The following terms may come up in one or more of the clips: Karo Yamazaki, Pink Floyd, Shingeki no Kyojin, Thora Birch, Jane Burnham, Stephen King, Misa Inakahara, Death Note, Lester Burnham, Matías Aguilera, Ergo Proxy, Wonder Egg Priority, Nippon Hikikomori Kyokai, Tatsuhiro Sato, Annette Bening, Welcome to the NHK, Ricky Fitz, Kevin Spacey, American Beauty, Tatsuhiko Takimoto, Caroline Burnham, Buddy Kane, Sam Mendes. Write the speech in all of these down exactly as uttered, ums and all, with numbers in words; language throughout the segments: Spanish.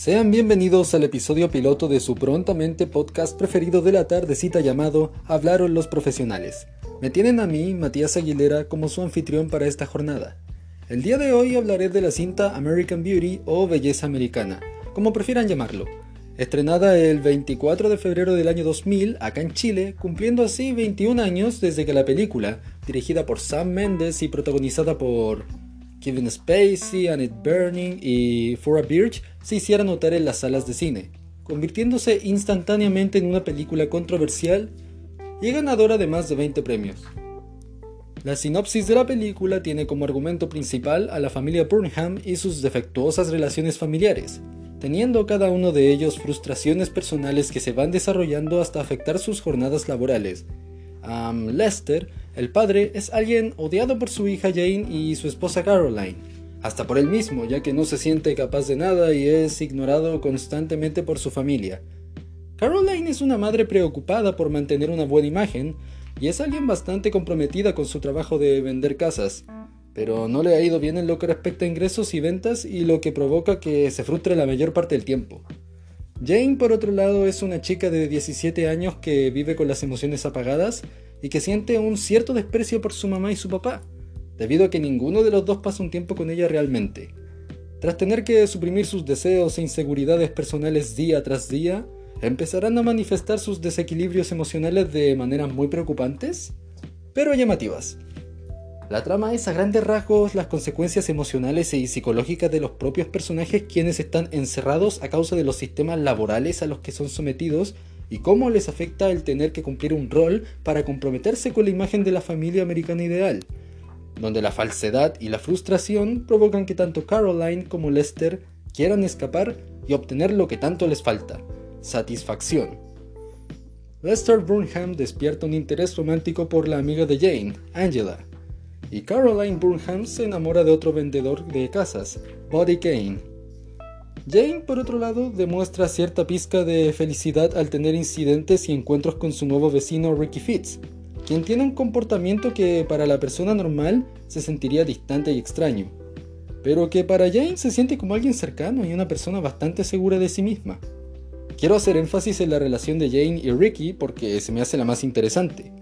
Sean bienvenidos al episodio piloto de su prontamente podcast preferido de la tardecita llamado Hablaron los Profesionales. Me tienen a mí, Matías Aguilera, como su anfitrión para esta jornada. El día de hoy hablaré de la cinta American Beauty o Belleza Americana, como prefieran llamarlo. Estrenada el veinticuatro de febrero del año dos mil acá en Chile, cumpliendo así veintiún años desde que la película, dirigida por Sam Mendes y protagonizada por Kevin Spacey, Annette Bening y Thora Birch, se hiciera notar en las salas de cine, convirtiéndose instantáneamente en una película controversial y ganadora de más de veinte premios. La sinopsis de la película tiene como argumento principal a la familia Burnham y sus defectuosas relaciones familiares, teniendo cada uno de ellos frustraciones personales que se van desarrollando hasta afectar sus jornadas laborales. Um, Lester, el padre, es alguien odiado por su hija Jane y su esposa Caroline, hasta por él mismo, ya que no se siente capaz de nada y es ignorado constantemente por su familia. Caroline es una madre preocupada por mantener una buena imagen y es alguien bastante comprometida con su trabajo de vender casas, pero no le ha ido bien en lo que respecta a ingresos y ventas, y lo que provoca que se frustre la mayor parte del tiempo. Jane, por otro lado, es una chica de diecisiete años que vive con las emociones apagadas y que siente un cierto desprecio por su mamá y su papá, debido a que ninguno de los dos pasa un tiempo con ella realmente. Tras tener que suprimir sus deseos e inseguridades personales día tras día, empezarán a manifestar sus desequilibrios emocionales de maneras muy preocupantes, pero llamativas. La trama es a grandes rasgos las consecuencias emocionales y psicológicas de los propios personajes, quienes están encerrados a causa de los sistemas laborales a los que son sometidos, y cómo les afecta el tener que cumplir un rol para comprometerse con la imagen de la familia americana ideal, donde la falsedad y la frustración provocan que tanto Caroline como Lester quieran escapar y obtener lo que tanto les falta: satisfacción. Lester Burnham despierta un interés romántico por la amiga de Jane, Angela, y Caroline Burnham se enamora de otro vendedor de casas, Buddy Kane. Jane, por otro lado, demuestra cierta pizca de felicidad al tener incidentes y encuentros con su nuevo vecino Ricky Fitz, quien tiene un comportamiento que para la persona normal se sentiría distante y extraño, pero que para Jane se siente como alguien cercano y una persona bastante segura de sí misma. Quiero hacer énfasis en la relación de Jane y Ricky porque se me hace la más interesante.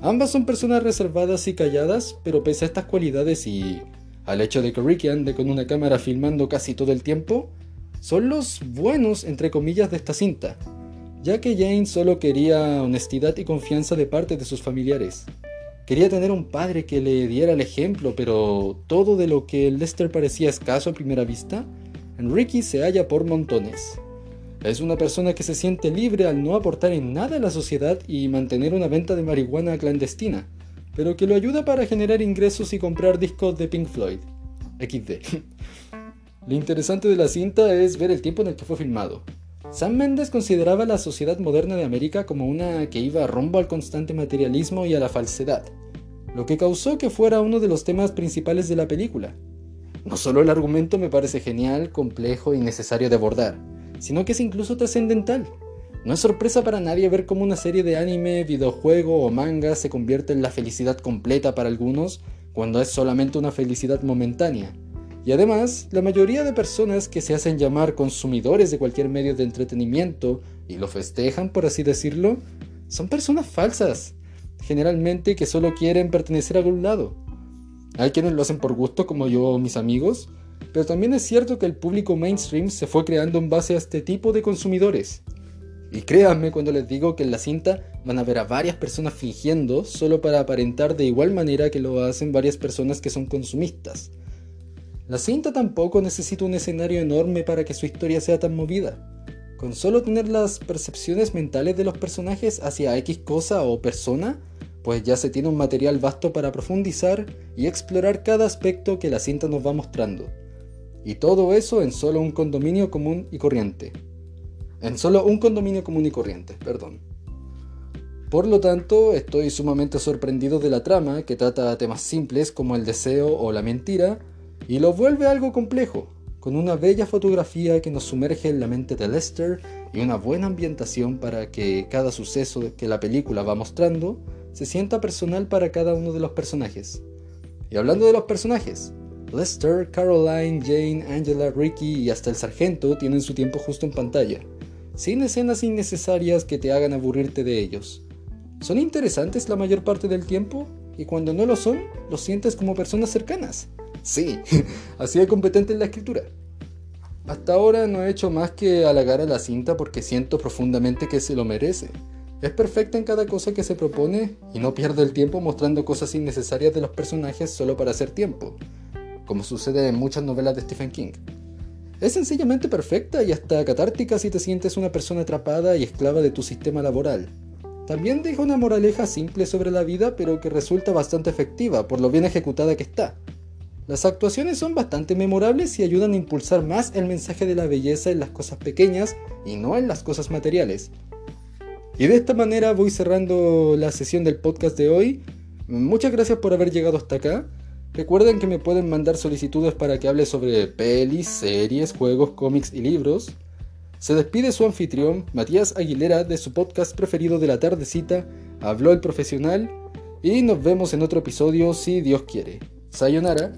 Ambas son personas reservadas y calladas, pero pese a estas cualidades y al hecho de que Ricky ande con una cámara filmando casi todo el tiempo, son los buenos, entre comillas, de esta cinta, ya que Jane solo quería honestidad y confianza de parte de sus familiares. Quería tener un padre que le diera el ejemplo, pero todo de lo que Lester parecía escaso a primera vista, en Ricky se halla por montones. Es una persona que se siente libre al no aportar en nada a la sociedad y mantener una venta de marihuana clandestina, pero que lo ayuda para generar ingresos y comprar discos de Pink Floyd. equis de. Lo interesante de la cinta es ver el tiempo en el que fue filmado. Sam Mendes consideraba la sociedad moderna de América como una que iba rumbo al constante materialismo y a la falsedad, lo que causó que fuera uno de los temas principales de la película. No solo el argumento me parece genial, complejo y necesario de abordar, sino que es incluso trascendental. No es sorpresa para nadie ver cómo una serie de anime, videojuego o manga se convierte en la felicidad completa para algunos, cuando es solamente una felicidad momentánea. Y además, la mayoría de personas que se hacen llamar consumidores de cualquier medio de entretenimiento y lo festejan, por así decirlo, son personas falsas, generalmente que solo quieren pertenecer a algún lado. Hay quienes lo hacen por gusto, como yo o mis amigos, pero también es cierto que el público mainstream se fue creando en base a este tipo de consumidores. Y créanme cuando les digo que en la cinta van a ver a varias personas fingiendo solo para aparentar de igual manera que lo hacen varias personas que son consumistas. La cinta tampoco necesita un escenario enorme para que su historia sea tan movida. Con solo tener las percepciones mentales de los personajes hacia X cosa o persona, pues ya se tiene un material vasto para profundizar y explorar cada aspecto que la cinta nos va mostrando. Y todo eso en solo un condominio común y corriente. En solo un condominio común y corriente, perdón. Por lo tanto, estoy sumamente sorprendido de la trama, que trata temas simples como el deseo o la mentira, y lo vuelve algo complejo, con una bella fotografía que nos sumerge en la mente de Lester y una buena ambientación para que cada suceso que la película va mostrando se sienta personal para cada uno de los personajes. Y hablando de los personajes, Lester, Caroline, Jane, Angela, Ricky y hasta el sargento tienen su tiempo justo en pantalla, sin escenas innecesarias que te hagan aburrirte de ellos. Son interesantes la mayor parte del tiempo y cuando no lo son, los sientes como personas cercanas. Sí, así de competente en la escritura. Hasta ahora no he hecho más que halagar a la cinta porque siento profundamente que se lo merece. Es perfecta en cada cosa que se propone y no pierde el tiempo mostrando cosas innecesarias de los personajes solo para hacer tiempo, como sucede en muchas novelas de Stephen King. Es sencillamente perfecta y hasta catártica si te sientes una persona atrapada y esclava de tu sistema laboral. También deja una moraleja simple sobre la vida, pero que resulta bastante efectiva por lo bien ejecutada que está. Las actuaciones son bastante memorables y ayudan a impulsar más el mensaje de la belleza en las cosas pequeñas y no en las cosas materiales. Y de esta manera voy cerrando la sesión del podcast de hoy. Muchas gracias por haber llegado hasta acá. Recuerden que me pueden mandar solicitudes para que hable sobre pelis, series, juegos, cómics y libros. Se despide su anfitrión, Matías Aguilera, de su podcast preferido de la tardecita, Habló el Profesional, y nos vemos en otro episodio si Dios quiere. Sayonara.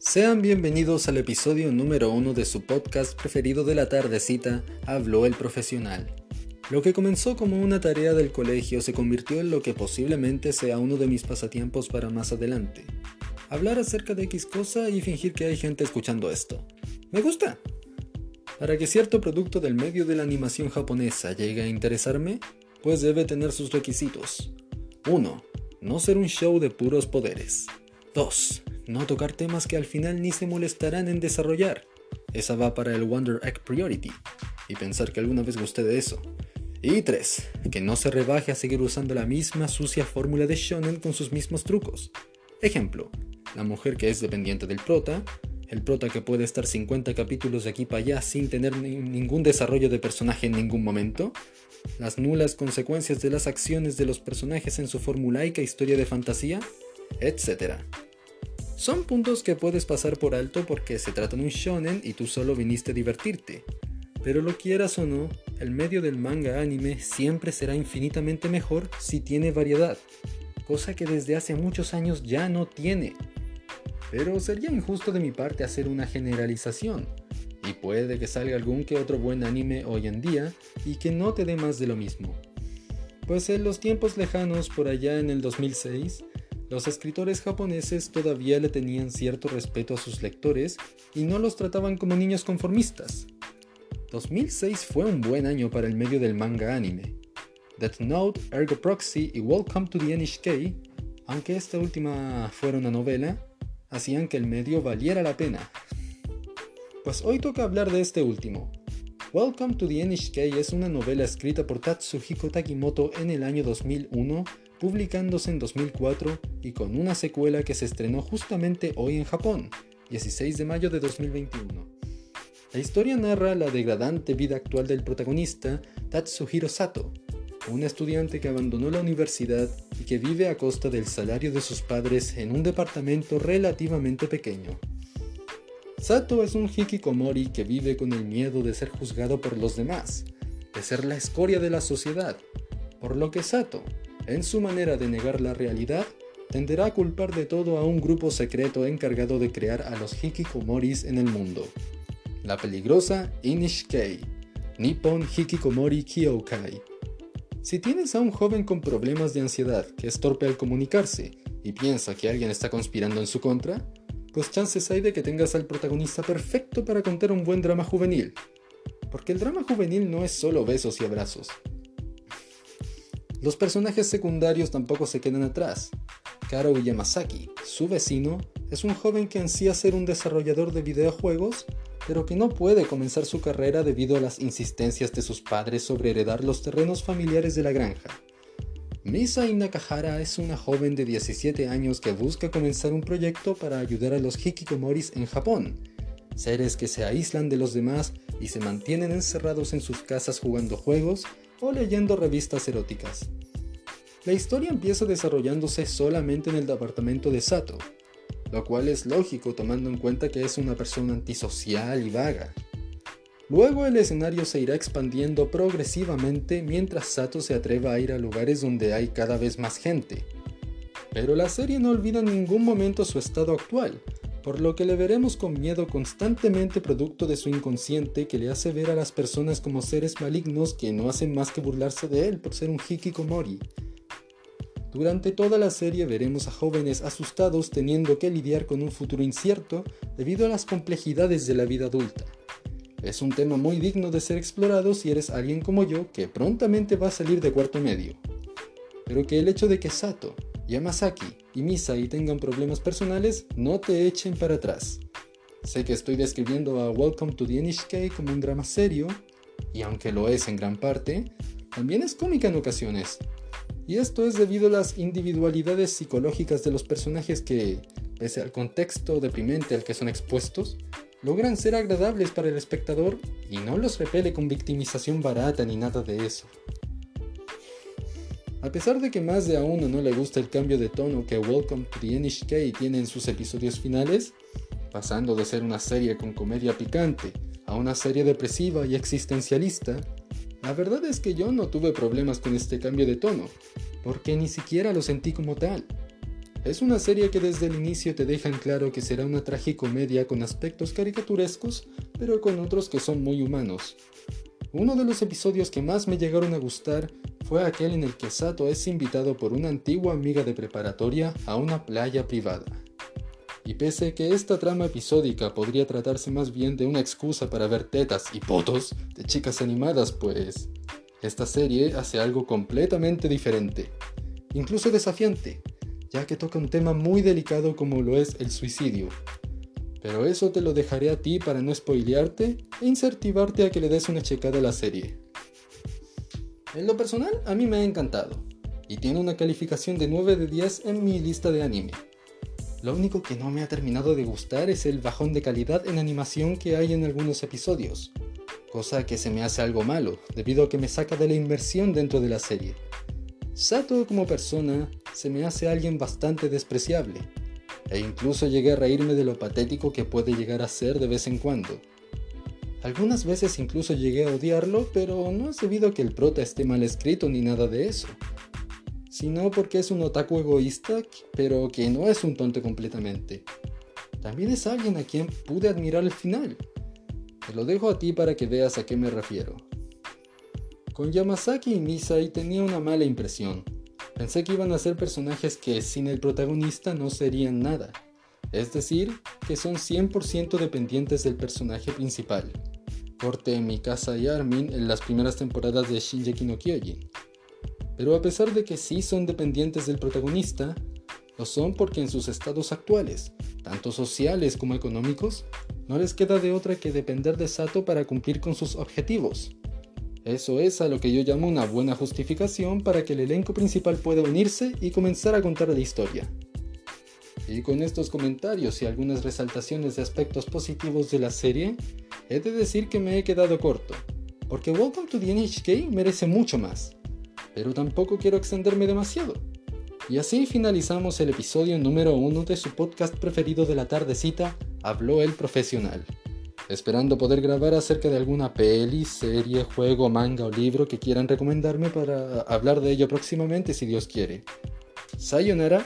Sean bienvenidos al episodio número uno de su podcast preferido de la tardecita, Habló el Profesional. Lo que comenzó como una tarea del colegio se convirtió en lo que posiblemente sea uno de mis pasatiempos para más adelante. Hablar acerca de X cosa y fingir que hay gente escuchando esto. ¡Me gusta! Para que cierto producto del medio de la animación japonesa llegue a interesarme, pues debe tener sus requisitos. uno. No ser un show de puros poderes. dos. No tocar temas que al final ni se molestarán en desarrollar. Esa va para el Wonder Egg Priority. Y pensar que alguna vez gusté de eso. Y tres. Que no se rebaje a seguir usando la misma sucia fórmula de shonen con sus mismos trucos. Ejemplo. La mujer que es dependiente del prota. El prota que puede estar cincuenta capítulos de aquí para allá sin tener ni- ningún desarrollo de personaje en ningún momento. Las nulas consecuencias de las acciones de los personajes en su formulaica historia de fantasía. Etcétera. Son puntos que puedes pasar por alto porque se trata de un shonen y tú solo viniste a divertirte. Pero lo quieras o no, el medio del manga anime siempre será infinitamente mejor si tiene variedad, cosa que desde hace muchos años ya no tiene. Pero sería injusto de mi parte hacer una generalización, y puede que salga algún que otro buen anime hoy en día y que no te dé más de lo mismo. Pues en los tiempos lejanos, por allá en el dos mil seis, los escritores japoneses todavía le tenían cierto respeto a sus lectores y no los trataban como niños conformistas. dos mil seis fue un buen año para el medio del manga anime. Death Note, Ergo Proxy y Welcome to the N H K, aunque esta última fuera una novela, hacían que el medio valiera la pena. Pues hoy toca hablar de este último. Welcome to the N H K es una novela escrita por Tatsuhiko Takimoto en el año dos mil uno, publicándose en dos mil cuatro y con una secuela que se estrenó justamente hoy en Japón, dieciséis de mayo de dos mil veintiuno. La historia narra la degradante vida actual del protagonista, Tatsuhiro Sato, un estudiante que abandonó la universidad y que vive a costa del salario de sus padres en un departamento relativamente pequeño. Sato es un hikikomori que vive con el miedo de ser juzgado por los demás, de ser la escoria de la sociedad, por lo que Sato, en su manera de negar la realidad, tenderá a culpar de todo a un grupo secreto encargado de crear a los hikikomoris en el mundo. La peligrosa N H K, Nippon Hikikomori Kyokai. Si tienes a un joven con problemas de ansiedad que es torpe al comunicarse y piensa que alguien está conspirando en su contra, pues chances hay de que tengas al protagonista perfecto para contar un buen drama juvenil. Porque el drama juvenil no es solo besos y abrazos. Los personajes secundarios tampoco se quedan atrás. Karo Yamazaki, su vecino, es un joven que ansía ser un desarrollador de videojuegos, pero que no puede comenzar su carrera debido a las insistencias de sus padres sobre heredar los terrenos familiares de la granja. Misa Inakahara es una joven de diecisiete años que busca comenzar un proyecto para ayudar a los hikikomoris en Japón, seres que se aíslan de los demás y se mantienen encerrados en sus casas jugando juegos o leyendo revistas eróticas. La historia empieza desarrollándose solamente en el departamento de Sato. lo cual es lógico tomando en cuenta que es una persona antisocial y vaga. Luego el escenario se irá expandiendo progresivamente mientras Sato se atreva a ir a lugares donde hay cada vez más gente. Pero la serie no olvida en ningún momento su estado actual, por lo que le veremos con miedo constantemente producto de su inconsciente que le hace ver a las personas como seres malignos que no hacen más que burlarse de él por ser un hikikomori. Durante toda la serie veremos a jóvenes asustados teniendo que lidiar con un futuro incierto debido a las complejidades de la vida adulta. Es un tema muy digno de ser explorado si eres alguien como yo que prontamente va a salir de cuarto medio. Pero que el hecho de que Sato, Yamazaki y Misai tengan problemas personales, no te echen para atrás. Sé que estoy describiendo a Welcome to the N H K como un drama serio, y aunque lo es en gran parte, también es cómica en ocasiones. Y esto es debido a las individualidades psicológicas de los personajes que, pese al contexto deprimente al que son expuestos, logran ser agradables para el espectador y no los repele con victimización barata ni nada de eso. A pesar de que más de a uno no le gusta el cambio de tono que Welcome to the N H K tiene en sus episodios finales, pasando de ser una serie con comedia picante a una serie depresiva y existencialista, la verdad es que yo no tuve problemas con este cambio de tono, porque ni siquiera lo sentí como tal. Es una serie que desde el inicio te deja en claro que será una tragicomedia con aspectos caricaturescos, pero con otros que son muy humanos. Uno de los episodios que más me llegaron a gustar fue aquel en el que Sato es invitado por una antigua amiga de preparatoria a una playa privada. Y pese a que esta trama episódica podría tratarse más bien de una excusa para ver tetas y potos de chicas animadas, pues esta serie hace algo completamente diferente, incluso desafiante, ya que toca un tema muy delicado como lo es el suicidio. Pero eso te lo dejaré a ti para no spoilearte e incentivarte a que le des una checada a la serie. En lo personal, a mí me ha encantado, y tiene una calificación de nueve de diez en mi lista de anime. Lo único que no me ha terminado de gustar es el bajón de calidad en animación que hay en algunos episodios, cosa que se me hace algo malo, debido a que me saca de la inmersión dentro de la serie. Sato como persona se me hace alguien bastante despreciable, e incluso llegué a reírme de lo patético que puede llegar a ser de vez en cuando. Algunas veces incluso llegué a odiarlo, pero no es debido a que el prota esté mal escrito ni nada de eso, sino porque es un otaku egoísta, pero que no es un tonto completamente. También es alguien a quien pude admirar el final. Te lo dejo a ti para que veas a qué me refiero. Con Yamazaki y Misai tenía una mala impresión. Pensé que iban a ser personajes que sin el protagonista no serían nada, es decir, que son cien por ciento dependientes del personaje principal. Corte Mikasa y Armin en las primeras temporadas de Shingeki no Kyojin. Pero a pesar de que sí son dependientes del protagonista, lo son porque en sus estados actuales, tanto sociales como económicos, no les queda de otra que depender de Sato para cumplir con sus objetivos. Eso es a lo que yo llamo una buena justificación para que el elenco principal pueda unirse y comenzar a contar la historia. Y con estos comentarios y algunas resaltaciones de aspectos positivos de la serie, he de decir que me he quedado corto, porque Welcome to the N H K merece mucho más, pero tampoco quiero extenderme demasiado. Y así finalizamos el episodio número uno de su podcast preferido de la tardecita, Habló el Profesional. Esperando poder grabar acerca de alguna peli, serie, juego, manga o libro que quieran recomendarme para hablar de ello próximamente si Dios quiere. Sayonara.